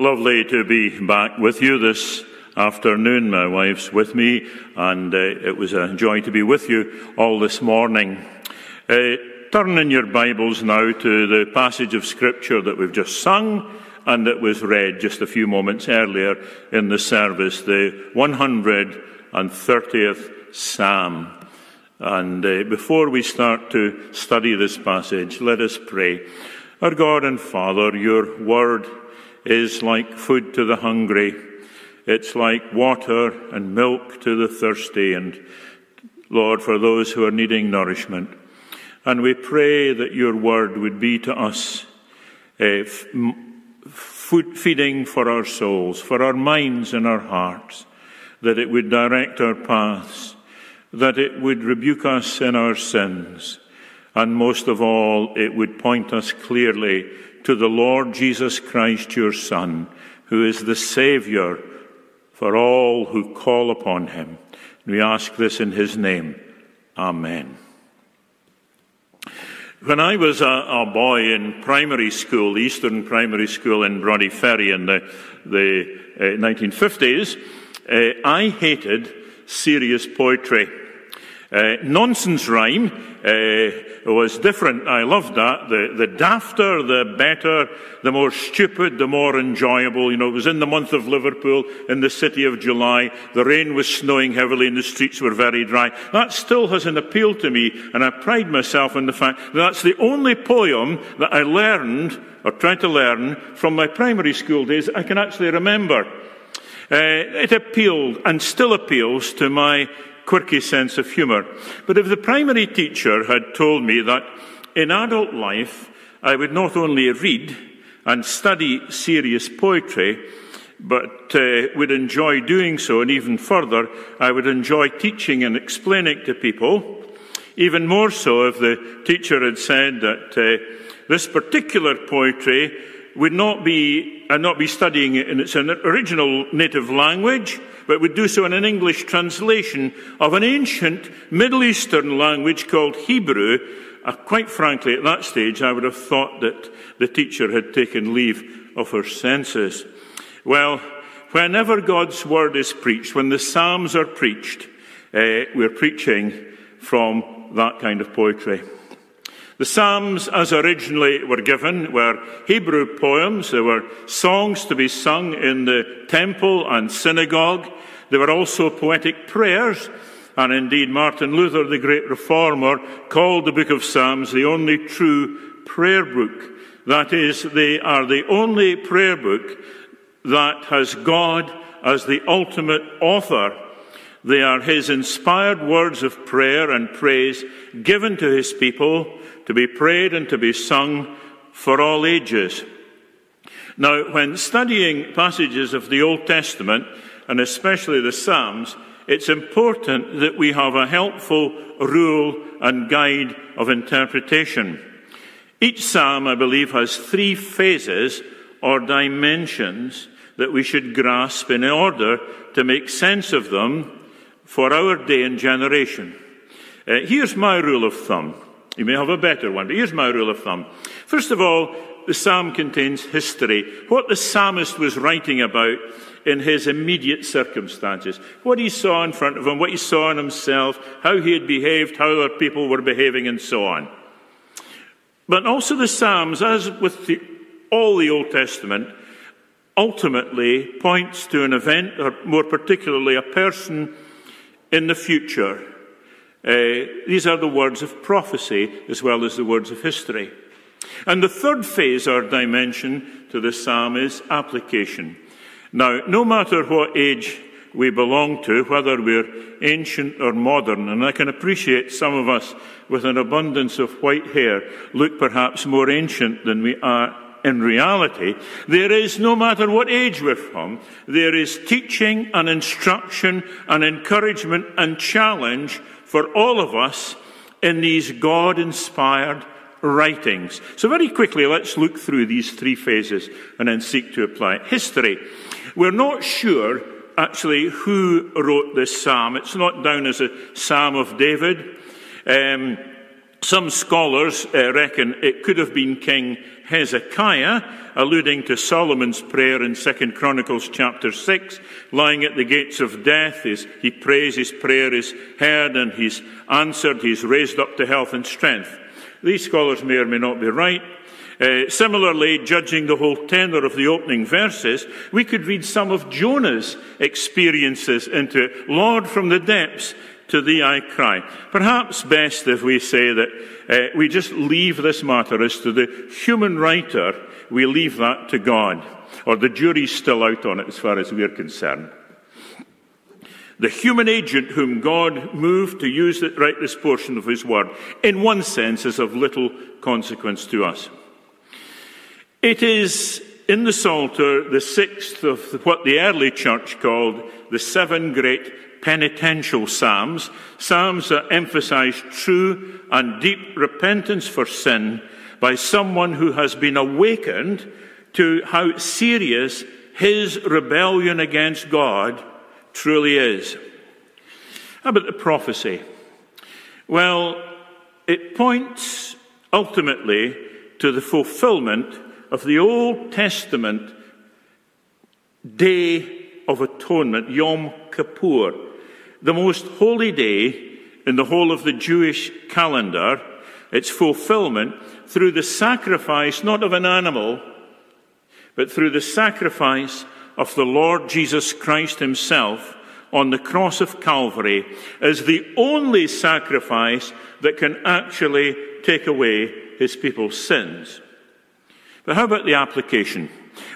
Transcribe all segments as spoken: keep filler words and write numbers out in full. Lovely to be back with you this afternoon. My wife's with me, and uh, it was a joy to be with you all this morning. Uh, turn in your Bibles now to the passage of Scripture that we've just sung and that was read just a few moments earlier in the service, the one hundred thirtieth Psalm. And uh, before we start to study this passage, let us pray. Our God and Father, your word is like food to the hungry. It's like water and milk to the thirsty, and Lord, for those who are needing nourishment. And we pray that your word would be to us eh, food feeding for our souls, for our minds and our hearts, that it would direct our paths, that it would rebuke us in our sins, and most of all, it would point us clearly to the Lord Jesus Christ, your Son, who is the Saviour for all who call upon him. We ask this in his name. Amen. When I was a, a boy in primary school, Eastern Primary School in Broughty Ferry in the, the uh, nineteen fifties, uh, I hated serious poetry. Uh, nonsense rhyme uh, was different. I loved that. The, the dafter, the better, the more stupid, the more enjoyable. You know, it was in the month of Liverpool, in the city of July. The rain was snowing heavily and the streets were very dry. That still has an appeal to me, and I pride myself in the fact that that's the only poem that I learned, or tried to learn, from my primary school days I can actually remember. Uh, it appealed, and still appeals, to my quirky sense of humour. But if the primary teacher had told me that in adult life I would not only read and study serious poetry, but uh, would enjoy doing so, and even further, I would enjoy teaching and explaining to people, even more so if the teacher had said that uh, this particular poetry would not be, and not be studying it in its original native language, but would do so in an English translation of an ancient Middle Eastern language called Hebrew. Uh, quite frankly, at that stage, I would have thought that the teacher had taken leave of her senses. Well, whenever God's word is preached, when the Psalms are preached, uh, we're preaching from that kind of poetry. The Psalms, as originally were given, were Hebrew poems. They were songs to be sung in the temple and synagogue. They were also poetic prayers, and indeed Martin Luther, the great reformer, called the Book of Psalms the only true prayer book. That is, they are the only prayer book that has God as the ultimate author. They are his inspired words of prayer and praise given to his people, to be prayed and to be sung for all ages. Now, when studying passages of the Old Testament, and especially the Psalms, it's important that we have a helpful rule and guide of interpretation. Each Psalm, I believe, has three phases or dimensions that we should grasp in order to make sense of them for our day and generation. Uh, here's my rule of thumb. You may have a better one, but here's my rule of thumb. First of all, the psalm contains history. What the psalmist was writing about in his immediate circumstances. What he saw in front of him, what he saw in himself, how he had behaved, how other people were behaving, and so on. But also the psalms, as with the, all the Old Testament, ultimately points to an event, or more particularly a person in the future. Uh, these are the words of prophecy as well as the words of history. And the third phase or dimension to the psalm is application. Now, no matter what age we belong to, whether we're ancient or modern, and I can appreciate some of us with an abundance of white hair look perhaps more ancient than we are in reality, there is, no matter what age we're from, there is teaching and instruction and encouragement and challenge for all of us in these God-inspired writings. So very quickly, let's look through these three phases and then seek to apply it. History. We're not sure, actually, who wrote this psalm. It's not down as a Psalm of David. Um, Some scholars uh, reckon it could have been King Hezekiah, alluding to Solomon's prayer in Second Chronicles chapter six. Lying at the gates of death, is, he prays, his prayer is heard and he's answered, he's raised up to health and strength. These scholars may or may not be right. Uh, similarly, judging the whole tenor of the opening verses, we could read some of Jonah's experiences into it. Lord, from the depths, to thee I cry. Perhaps best if we say that uh, we just leave this matter as to the human writer, we leave that to God, or the jury's still out on it as far as we're concerned. The human agent whom God moved to use to write this portion of his word, in one sense, is of little consequence to us. It is in the Psalter the sixth of what the early church called the seven great penitential psalms, psalms that emphasize true and deep repentance for sin by someone who has been awakened to how serious his rebellion against God truly is. How about the prophecy? Well, it points ultimately to the fulfillment of the Old Testament Day of Atonement, Yom Kippur, the most holy day in the whole of the Jewish calendar, its fulfillment through the sacrifice, not of an animal, but through the sacrifice of the Lord Jesus Christ himself on the cross of Calvary, as the only sacrifice that can actually take away his people's sins. But how about the application?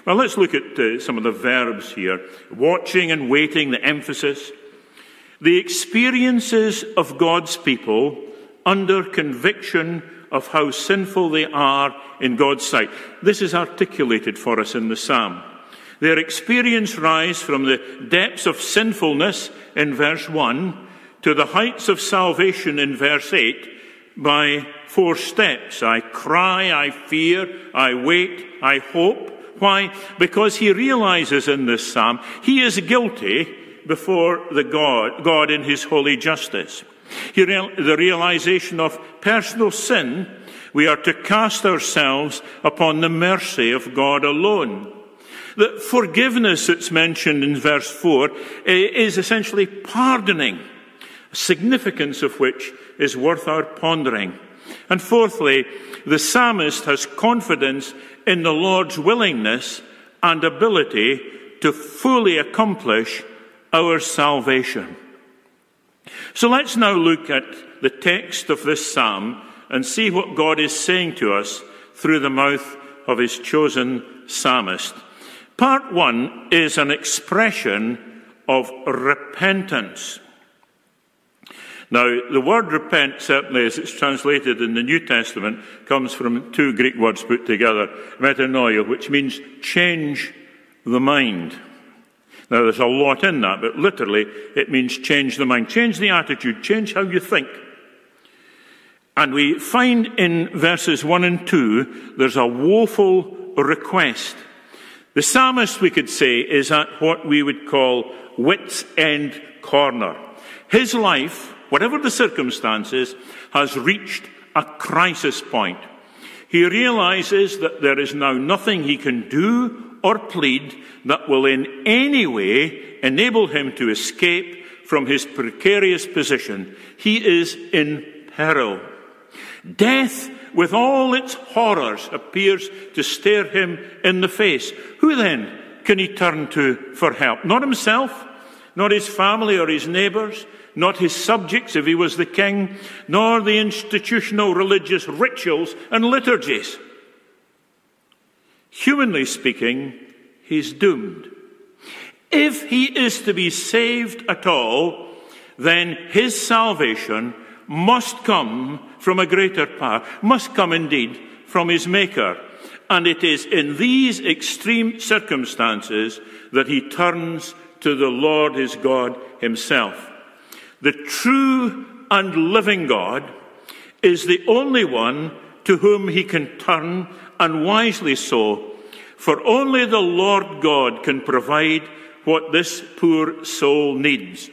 Well, let's look at uh, some of the verbs here. Watching and waiting, the emphasis. The experiences of God's people under conviction of how sinful they are in God's sight. This is articulated for us in the psalm. Their experience rise from the depths of sinfulness in verse one to the heights of salvation in verse eight by four steps. I cry, I fear, I wait, I hope. Why? Because he realizes in this psalm he is guilty before the God, God in his holy justice. He real, the realization of personal sin, we are to cast ourselves upon the mercy of God alone. The forgiveness that's mentioned in verse four is essentially pardoning, significance of which is worth our pondering. And fourthly, the psalmist has confidence in the Lord's willingness and ability to fully accomplish our salvation. So let's now look at the text of this psalm and see what God is saying to us through the mouth of his chosen psalmist. Part one is an expression of repentance. Now, the word repent, certainly as it's translated in the New Testament, comes from two Greek words put together, metanoia, which means change the mind. Now, there's a lot in that, but literally it means change the mind. Change the attitude, change how you think. And we find in verses one and two, there's a woeful request. The psalmist, we could say, is at what we would call wit's end corner. His life, whatever the circumstances, has reached a crisis point. He realizes that there is now nothing he can do or plead that will in any way enable him to escape from his precarious position. He is in peril. Death, with all its horrors, appears to stare him in the face. Who then can he turn to for help? Not himself, not his family or his neighbors, not his subjects if he was the king, nor the institutional religious rituals and liturgies. Humanly speaking, he's doomed. If he is to be saved at all, then his salvation must come from a greater power, must come indeed from his Maker. And it is in these extreme circumstances that he turns to the Lord his God himself. The true and living God is the only one to whom he can turn, and wisely so, for only the Lord God can provide what this poor soul needs.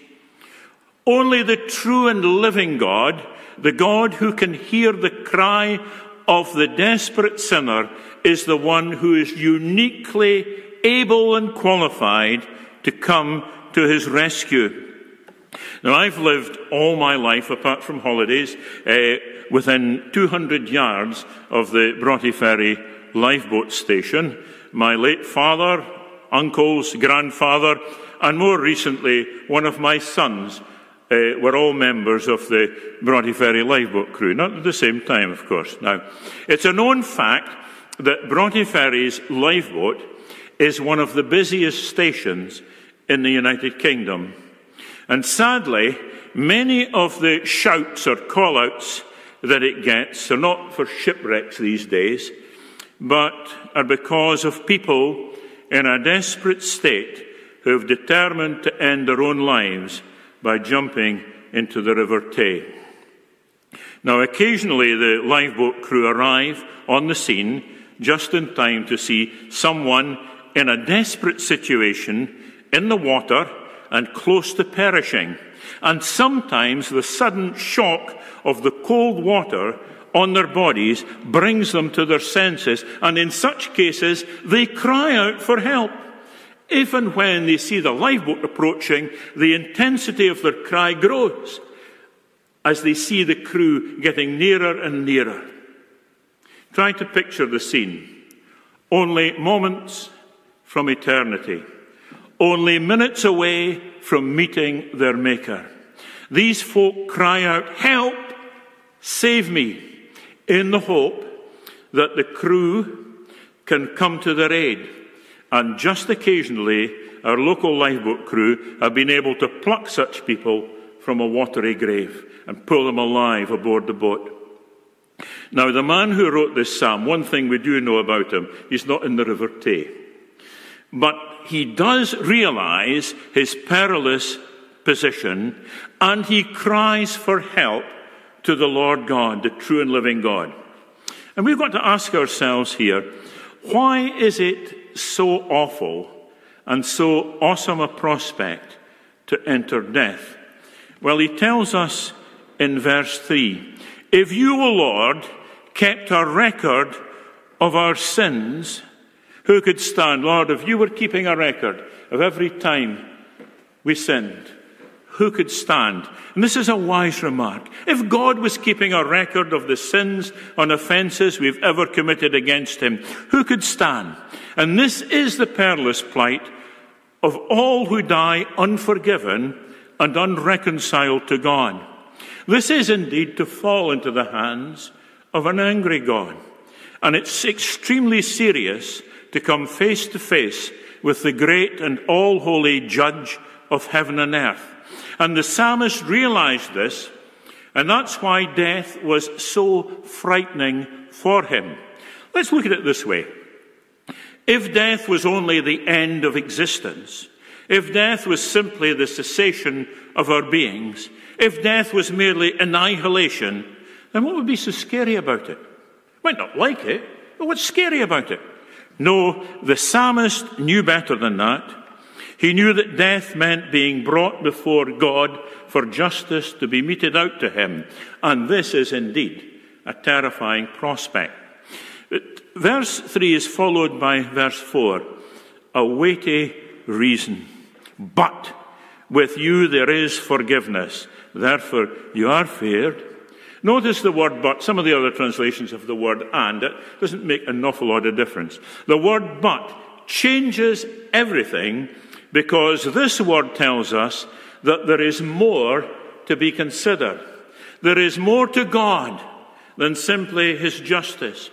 Only the true and living God The God who can hear the cry of the desperate sinner is the one who is uniquely able and qualified to come to his rescue. Now, I've lived all my life, apart from holidays, uh, within two hundred yards of the Broughty Ferry lifeboat station. My late father, uncles, grandfather, and more recently, one of my sons Uh, were all members of the Broughty Ferry lifeboat crew. Not at the same time, of course. Now, it's a known fact that Broughty Ferry's lifeboat is one of the busiest stations in the United Kingdom. And sadly, many of the shouts or call-outs that it gets are not for shipwrecks these days, but are because of people in a desperate state who have determined to end their own lives by jumping into the River Tay. Now, occasionally the lifeboat crew arrive on the scene just in time to see someone in a desperate situation in the water and close to perishing. And sometimes the sudden shock of the cold water on their bodies brings them to their senses, and in such cases they cry out for help. If and when they see the lifeboat approaching, the intensity of their cry grows as they see the crew getting nearer and nearer. Try to picture the scene. Only moments from eternity. Only minutes away from meeting their Maker. These folk cry out, "Help! Save me!" in the hope that the crew can come to their aid. And just occasionally, our local lifeboat crew have been able to pluck such people from a watery grave and pull them alive aboard the boat. Now, the man who wrote this psalm, one thing we do know about him, he's not in the River Tay. But he does realize his perilous position, and he cries for help to the Lord God, the true and living God. And we've got to ask ourselves here, why is it so awful and so awesome a prospect to enter death? Well, he tells us in verse three, "If you, O Lord, kept a record of our sins, who could stand?" Lord, if you were keeping a record of every time we sinned, who could stand? And this is a wise remark. If God was keeping a record of the sins and offences we've ever committed against him, who could stand? And this is the perilous plight of all who die unforgiven and unreconciled to God. This is indeed to fall into the hands of an angry God. And it's extremely serious to come face to face with the great and all-holy Judge of heaven and earth. And the psalmist realized this, and that's why death was so frightening for him. Let's look at it this way. If death was only the end of existence, if death was simply the cessation of our beings, if death was merely annihilation, then what would be so scary about it? Might not like it, but what's scary about it? No, the psalmist knew better than that. He knew that death meant being brought before God for justice to be meted out to him. And this is indeed a terrifying prospect. Verse three is followed by verse four, a weighty reason. "But with you there is forgiveness, therefore you are feared." Notice the word "but." Some of the other translations of the word "and," it doesn't make an awful lot of difference. The word "but" changes everything, because this word tells us that there is more to be considered. There is more to God than simply his justice.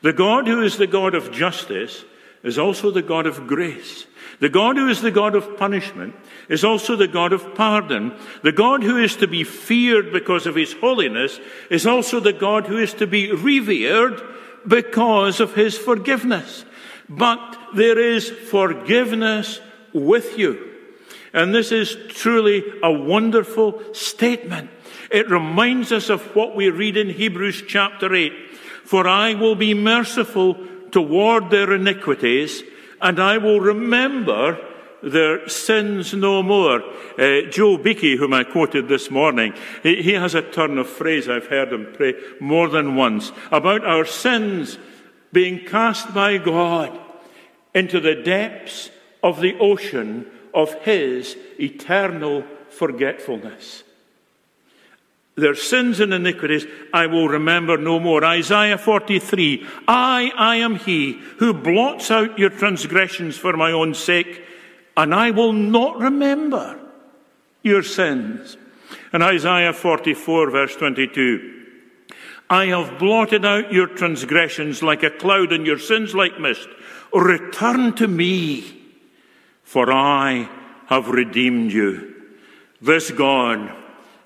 The God who is the God of justice is also the God of grace. The God who is the God of punishment is also the God of pardon. The God who is to be feared because of his holiness is also the God who is to be revered because of his forgiveness. But there is forgiveness with you. And this is truly a wonderful statement. It reminds us of what we read in Hebrews chapter eight. "For I will be merciful toward their iniquities, and I will remember their sins no more. Uh, Joe Beakey, whom I quoted this morning, he, he has a turn of phrase I've heard him pray more than once about our sins being cast by God into the depths of the ocean of his eternal forgetfulness. Their sins and iniquities I will remember no more. Isaiah forty-three, I, I am he who blots out your transgressions for my own sake, and I will not remember your sins. And Isaiah forty-four, verse twenty-two, I have blotted out your transgressions like a cloud and your sins like mist. Return to me, for I have redeemed you. This God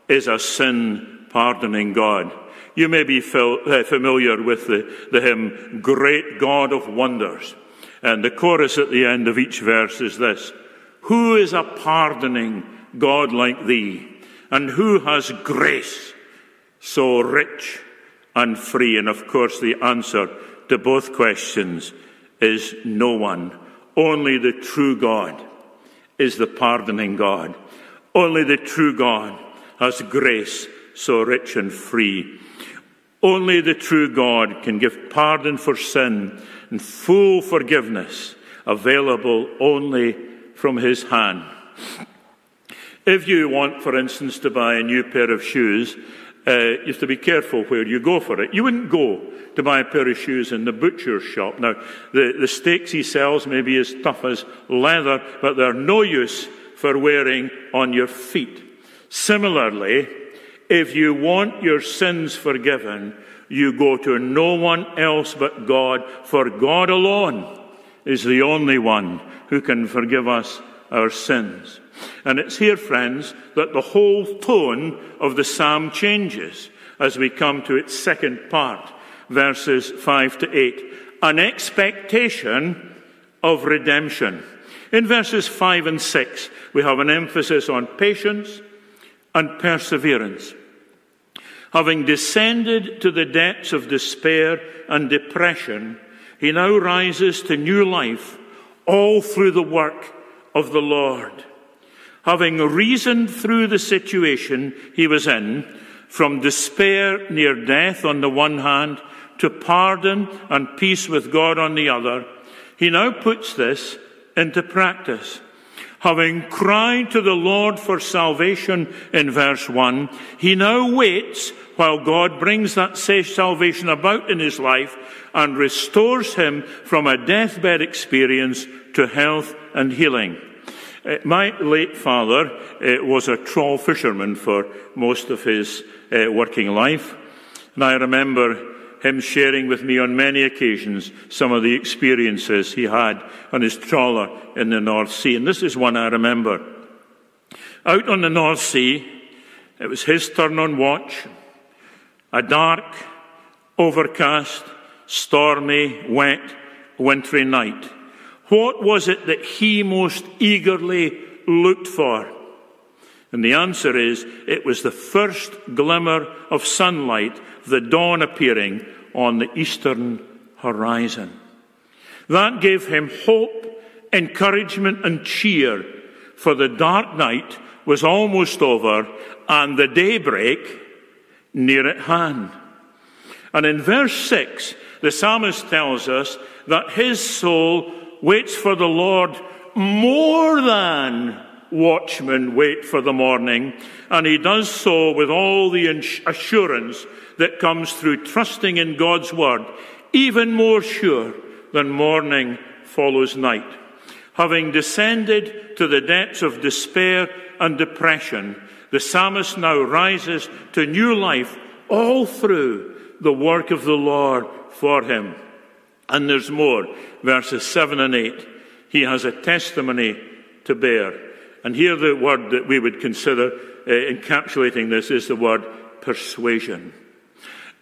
is a sin-pardoning God. You may be fil- uh, familiar with the, the hymn, Great God of Wonders. And the chorus at the end of each verse is this, Who is a pardoning God like thee? And who has grace so rich and free? And of course the answer to both questions is no one. Only the true God is the pardoning God. Only the true God has grace so rich and free. Only the true God can give pardon for sin and full forgiveness available only from his hand. If you want, for instance, to buy a new pair of shoes, Uh, you have to be careful where you go for it. You wouldn't go to buy a pair of shoes in the butcher's shop. Now, the, the steaks he sells may be as tough as leather, but they're no use for wearing on your feet. Similarly, if you want your sins forgiven, you go to no one else but God, for God alone is the only one who can forgive us our sins. And it's here, friends, that the whole tone of the psalm changes as we come to its second part, verses five to eight, an expectation of redemption. In verses five and six, we have an emphasis on patience and perseverance. Having descended to the depths of despair and depression, he now rises to new life, all through the work of the Lord. Having reasoned through the situation he was in, from despair near death on the one hand, to pardon and peace with God on the other, he now puts this into practice. Having cried to the Lord for salvation in verse one, he now waits while God brings that salvation about in his life and restores him from a deathbed experience to health and healing. Uh, my late father uh, was a trawl fisherman for most of his uh, working life, and I remember him sharing with me on many occasions some of the experiences he had on his trawler in the North Sea, and this is one I remember. Out on the North Sea, it was his turn on watch, a dark, overcast, stormy, wet, wintry night. What was it that he most eagerly looked for? And the answer is, it was the first glimmer of sunlight, the dawn appearing on the eastern horizon. That gave him hope, encouragement, and cheer, for the dark night was almost over and the daybreak near at hand. And in verse six, the psalmist tells us that his soul waits for the Lord more than watchmen wait for the morning, and he does so with all the assurance that comes through trusting in God's word, even more sure than morning follows night. Having descended to the depths of despair and depression, the psalmist now rises to new life all through the work of the Lord for him. And there's more. Verses seven and eight, he has a testimony to bear. And here the word that we would consider uh, encapsulating this is the word persuasion.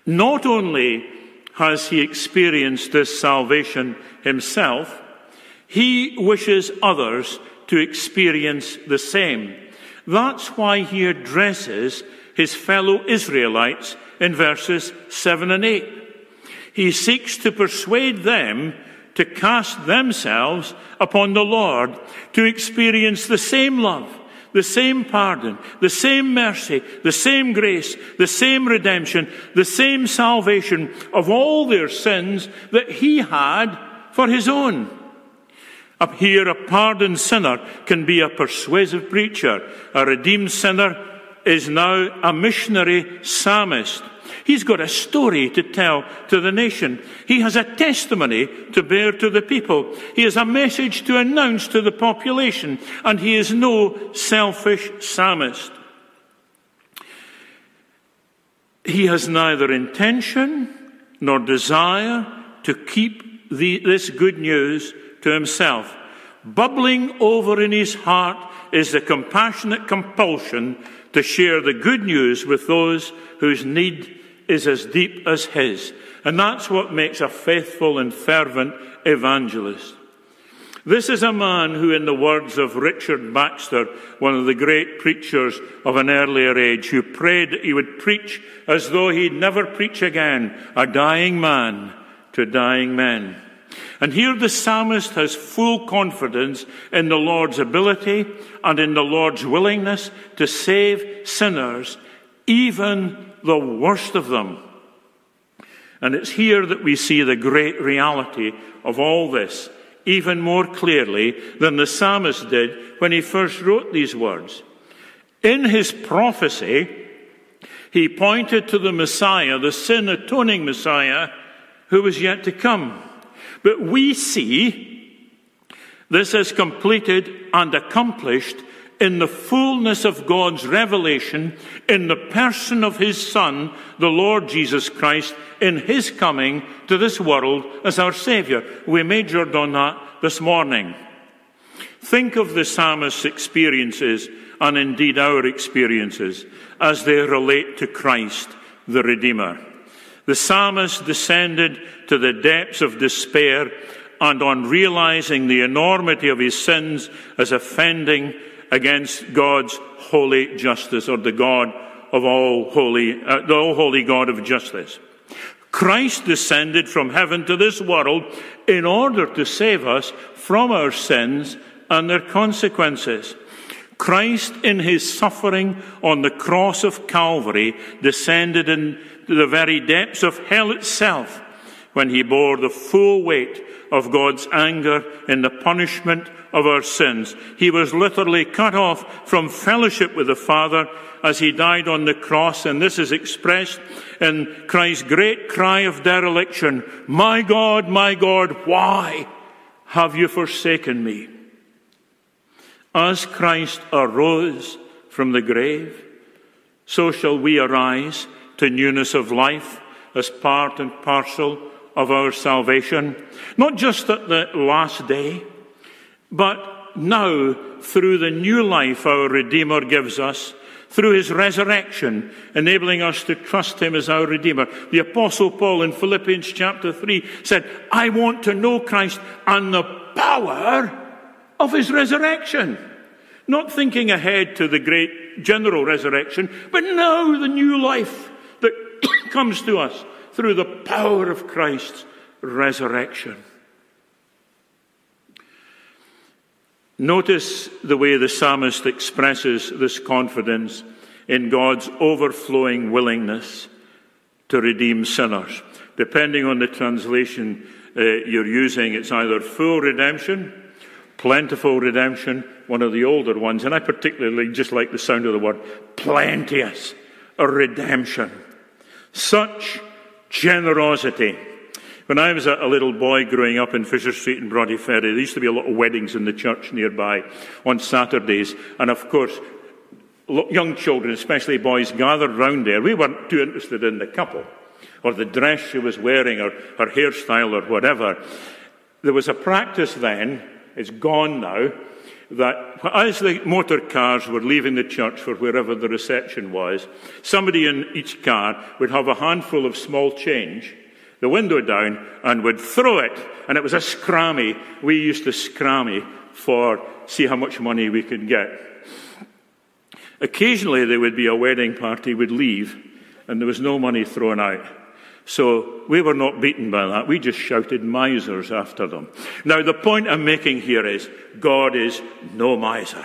Not only has he experienced this salvation himself, he wishes others to experience the same. That's why he addresses his fellow Israelites in verses seven and eight. He seeks to persuade them to cast themselves upon the Lord, to experience the same love, the same pardon, the same mercy, the same grace, the same redemption, the same salvation of all their sins that he had for his own. Up here, a pardoned sinner can be a persuasive preacher. A redeemed sinner is now a missionary psalmist. He's got a story to tell to the nation. He has a testimony to bear to the people. He has a message to announce to the population, and he is no selfish psalmist. He has neither intention nor desire to keep the, this good news to himself. Bubbling over in his heart is the compassionate compulsion to share the good news with those whose need is as deep as his. And that's what makes a faithful and fervent evangelist. This is a man who, in the words of Richard Baxter, one of the great preachers of an earlier age, who prayed that he would preach as though he'd never preach again, a dying man to dying men. And here the psalmist has full confidence in the Lord's ability and in the Lord's willingness to save sinners, even the worst of them. And it's here that we see the great reality of all this, even more clearly than the psalmist did when he first wrote these words. In his prophecy, he pointed to the Messiah, the sin-atoning Messiah, who was yet to come. But we see this is completed and accomplished in the fullness of God's revelation, in the person of his Son, the Lord Jesus Christ, in his coming to this world as our Saviour. We majored on that this morning. Think of the psalmist's experiences, and indeed our experiences, as they relate to Christ, the Redeemer. The psalmist descended to the depths of despair, and on realizing the enormity of his sins as offending against God's holy justice, or the God of all holy, uh, the all holy God of justice. Christ descended from heaven to this world in order to save us from our sins and their consequences. Christ, in his suffering on the cross of Calvary, descended into the very depths of hell itself when he bore the full weight of God's anger in the punishment of our sins. He was literally cut off from fellowship with the Father as he died on the cross, and this is expressed in Christ's great cry of dereliction, "My God, my God, why have you forsaken me?" As Christ arose from the grave, so shall we arise to newness of life as part and parcel of our salvation, not just at the last day, but now through the new life our Redeemer gives us, through his resurrection, enabling us to trust him as our Redeemer. The Apostle Paul in Philippians chapter three said, "I want to know Christ and the power of his resurrection." Not thinking ahead to the great general resurrection, but now the new life that comes to us through the power of Christ's resurrection. Notice the way the psalmist expresses this confidence in God's overflowing willingness to redeem sinners. Depending on the translation uh, you're using, it's either full redemption, plentiful redemption, one of the older ones, and I particularly just like the sound of the word plenteous redemption. Such generosity. When I was a little boy growing up in Fisher Street in Broughty Ferry, there used to be a lot of weddings in the church nearby on Saturdays, and of course young children, especially boys, gathered round there. We weren't too interested in the couple or the dress she was wearing or her hairstyle or whatever. There was a practice then, it's gone now, that as the motor cars were leaving the church for wherever the reception was, somebody in each car would have a handful of small change, the window down, and would throw it. And it was a scrammy. We used to scrammy for see how much money we could get. Occasionally there would be a wedding party, would leave, and there was no money thrown out. So we were not beaten by that. We just shouted misers after them. Now, the point I'm making here is God is no miser.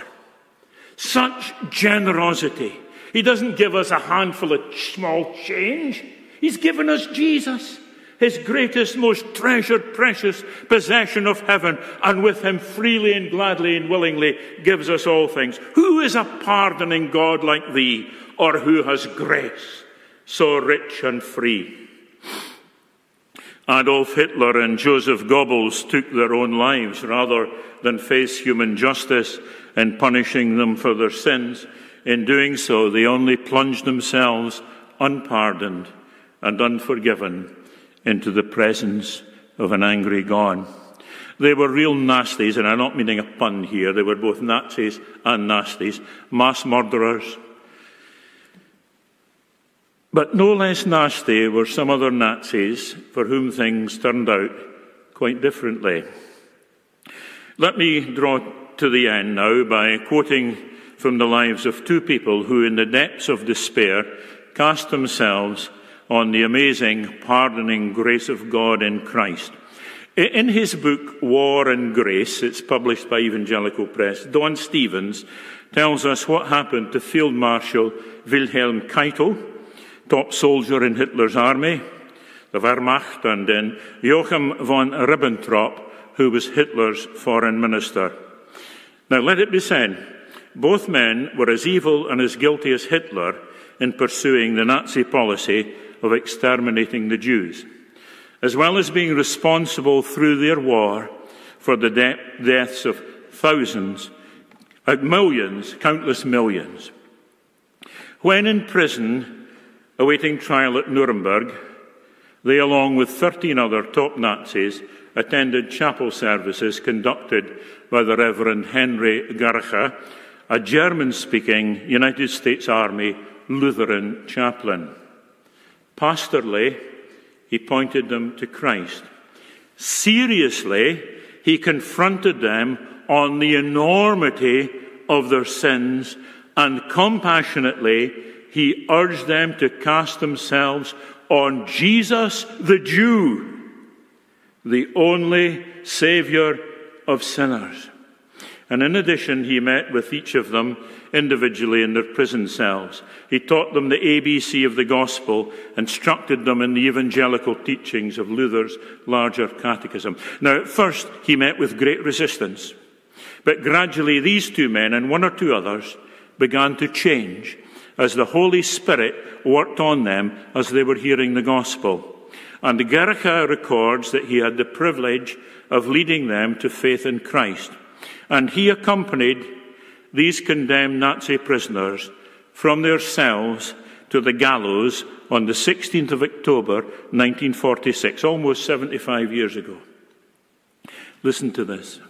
Such generosity. He doesn't give us a handful of small change. He's given us Jesus, his greatest, most treasured, precious possession of heaven, and with him freely and gladly and willingly gives us all things. Who is a pardoning God like thee, or who has grace so rich and free? Adolf Hitler and Joseph Goebbels took their own lives rather than face human justice and punishing them for their sins. In doing so, they only plunged themselves unpardoned and unforgiven into the presence of an angry God. They were real nasties, and I'm not meaning a pun here. They were both Nazis and nasties, mass murderers. But no less nasty were some other Nazis for whom things turned out quite differently. Let me draw to the end now by quoting from the lives of two people who, in the depths of despair, cast themselves on the amazing, pardoning grace of God in Christ. In his book, War and Grace, it's published by Evangelical Press, Don Stevens tells us what happened to Field Marshal Wilhelm Keitel, top soldier in Hitler's army, the Wehrmacht, and then Joachim von Ribbentrop, who was Hitler's foreign minister. Now, let it be said, both men were as evil and as guilty as Hitler in pursuing the Nazi policy of exterminating the Jews, as well as being responsible through their war for the de- deaths of thousands, uh, millions, countless millions. When in prison, awaiting trial at Nuremberg, they, along with thirteen other top Nazis, attended chapel services conducted by the Reverend Henry Gerracher, a German-speaking United States Army Lutheran chaplain. Pastorally, he pointed them to Christ. Seriously, he confronted them on the enormity of their sins, and compassionately, he urged them to cast themselves on Jesus the Jew, the only Savior of sinners. And in addition, he met with each of them individually in their prison cells. He taught them the A B C of the gospel, instructed them in the evangelical teachings of Luther's larger catechism. Now, at first, he met with great resistance. But gradually, these two men and one or two others began to change as the Holy Spirit worked on them as they were hearing the gospel. And Gerracher records that he had the privilege of leading them to faith in Christ. And he accompanied these condemned Nazi prisoners from their cells to the gallows on the sixteenth of October nineteen forty-six, almost seventy-five years ago. Listen to this.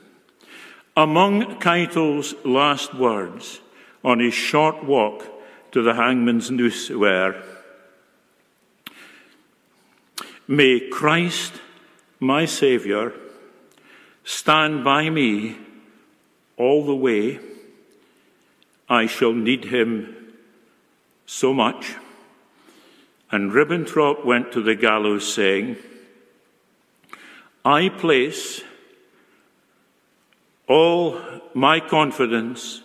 Among Keitel's last words on his short walk to the hangman's noose were, "May Christ, my Saviour, stand by me all the way. I shall need him so much." And Ribbentrop went to the gallows saying, "I place all my confidence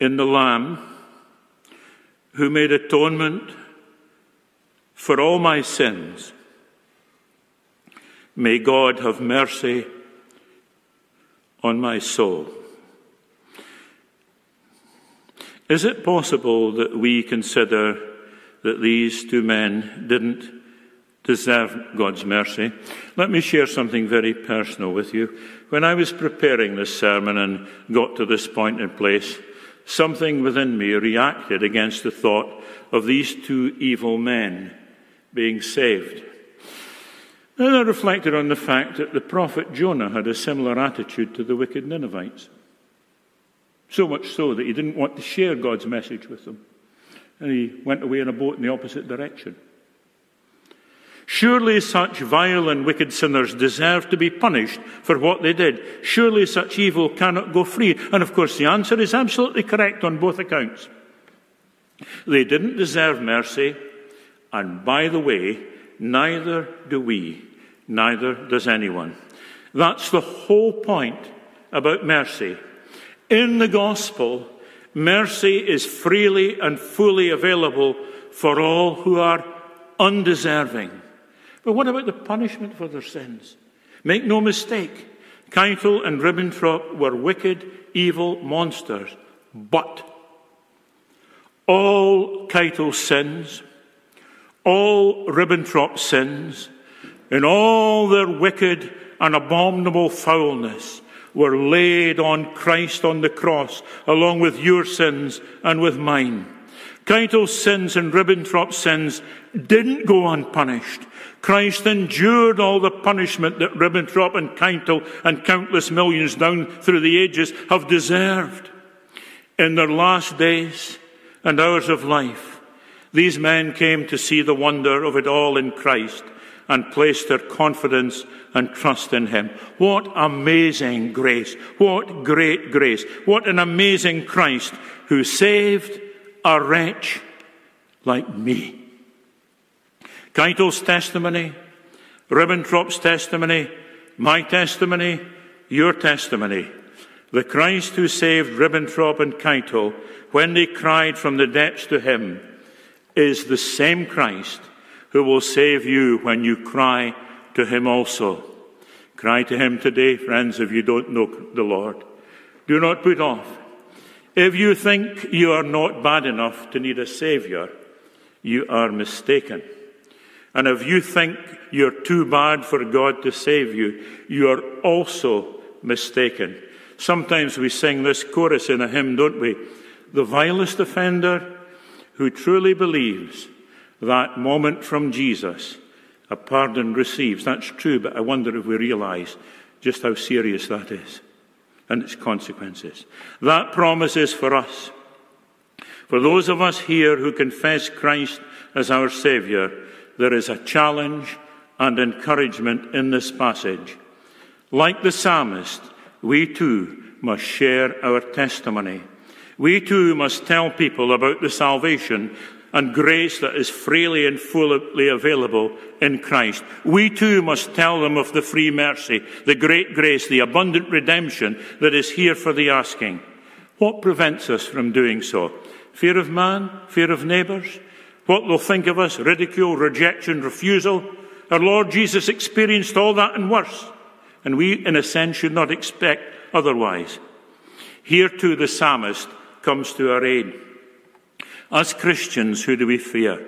in the Lamb who made atonement for all my sins. May God have mercy on my soul." Is it possible that we consider that these two men didn't deserve God's mercy? Let me share something very personal with you. When I was preparing this sermon and got to this point in place, something within me reacted against the thought of these two evil men being saved. And I reflected on the fact that the prophet Jonah had a similar attitude to the wicked Ninevites. So much so that he didn't want to share God's message with them. And he went away in a boat in the opposite direction. Surely such vile and wicked sinners deserve to be punished for what they did. Surely such evil cannot go free. And of course the answer is absolutely correct on both accounts. They didn't deserve mercy, and by the way, neither do we, neither does anyone. That's the whole point about mercy. In the gospel, mercy is freely and fully available for all who are undeserving. But what about the punishment for their sins? Make no mistake, Keitel and Ribbentrop were wicked, evil monsters. But all Keitel's sins, all Ribbentrop's sins, in all their wicked and abominable foulness, were laid on Christ on the cross, along with your sins and with mine. Keitel's sins and Ribbentrop's sins didn't go unpunished. Christ endured all the punishment that Ribbentrop and Keitel and countless millions down through the ages have deserved. In their last days and hours of life, these men came to see the wonder of it all in Christ and placed their confidence and trust in him. What amazing grace! What great grace! What an amazing Christ who saved a wretch like me. Keitel's testimony, Ribbentrop's testimony, my testimony, your testimony. The Christ who saved Ribbentrop and Keitel when they cried from the depths to him is the same Christ who will save you when you cry to him also. Cry to him today, friends, if you don't know the Lord. Do not put off. If you think you are not bad enough to need a Saviour, you are mistaken. And if you think you're too bad for God to save you, you are also mistaken. Sometimes we sing this chorus in a hymn, don't we? The vilest offender who truly believes that moment from Jesus, a pardon receives. That's true, but I wonder if we realize just how serious that is and its consequences. That promise is for us. For those of us here who confess Christ as our Saviour, there is a challenge and encouragement in this passage. Like the psalmist, we too must share our testimony. We too must tell people about the salvation and grace that is freely and fully available in Christ. We too must tell them of the free mercy, the great grace, the abundant redemption that is here for the asking. What prevents us from doing so? Fear of man? Fear of neighbours? What they'll think of us, ridicule, rejection, refusal. Our Lord Jesus experienced all that and worse, and we, in a sense, should not expect otherwise. Here, too, the psalmist comes to our aid. As Christians, who do we fear?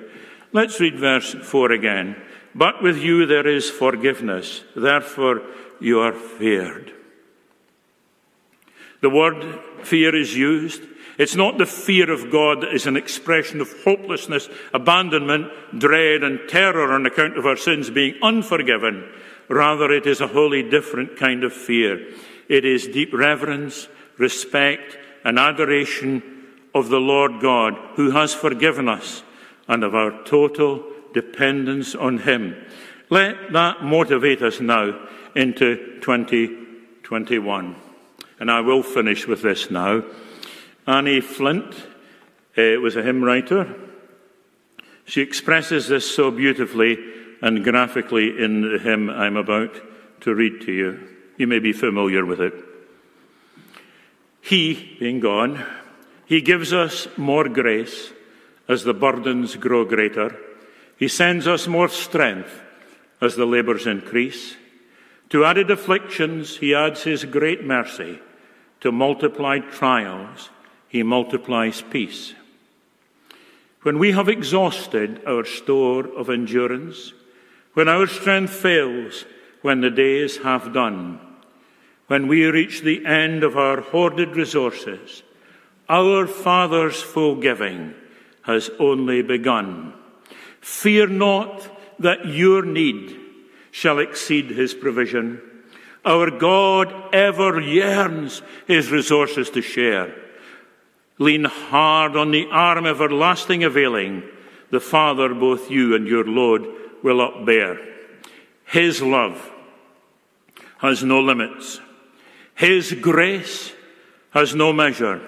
Let's read verse four again. But with you there is forgiveness, therefore you are feared. The word fear is used. It's not the fear of God that is an expression of hopelessness, abandonment, dread, and terror on account of our sins being unforgiven. Rather, it is a wholly different kind of fear. It is deep reverence, respect, and adoration of the Lord God, who has forgiven us, and of our total dependence on him. Let that motivate us now into twenty twenty-one. And I will finish with this now. Annie Flint uh, was a hymn writer. She expresses this so beautifully and graphically in the hymn I'm about to read to you. You may be familiar with it. He, being gone, he gives us more grace as the burdens grow greater. He sends us more strength as the labours increase. To added afflictions, he adds his great mercy. To multiplied trials, he multiplies peace. When we have exhausted our store of endurance, when our strength fails, when the day is half done, when we reach the end of our hoarded resources, our Father's full giving has only begun. Fear not that your need shall exceed his provision. Our God ever yearns his resources to share. Lean hard on the arm everlasting availing. The Father, both you and your load, will upbear. His love has no limits. His grace has no measure.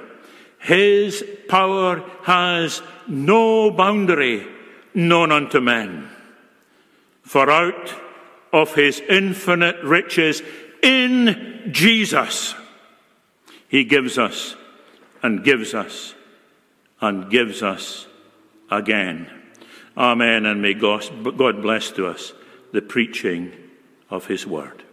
His power has no boundary known unto men. For out of his infinite riches in Jesus, he gives us and gives us and gives us again. Amen, and may God bless to us the preaching of his word.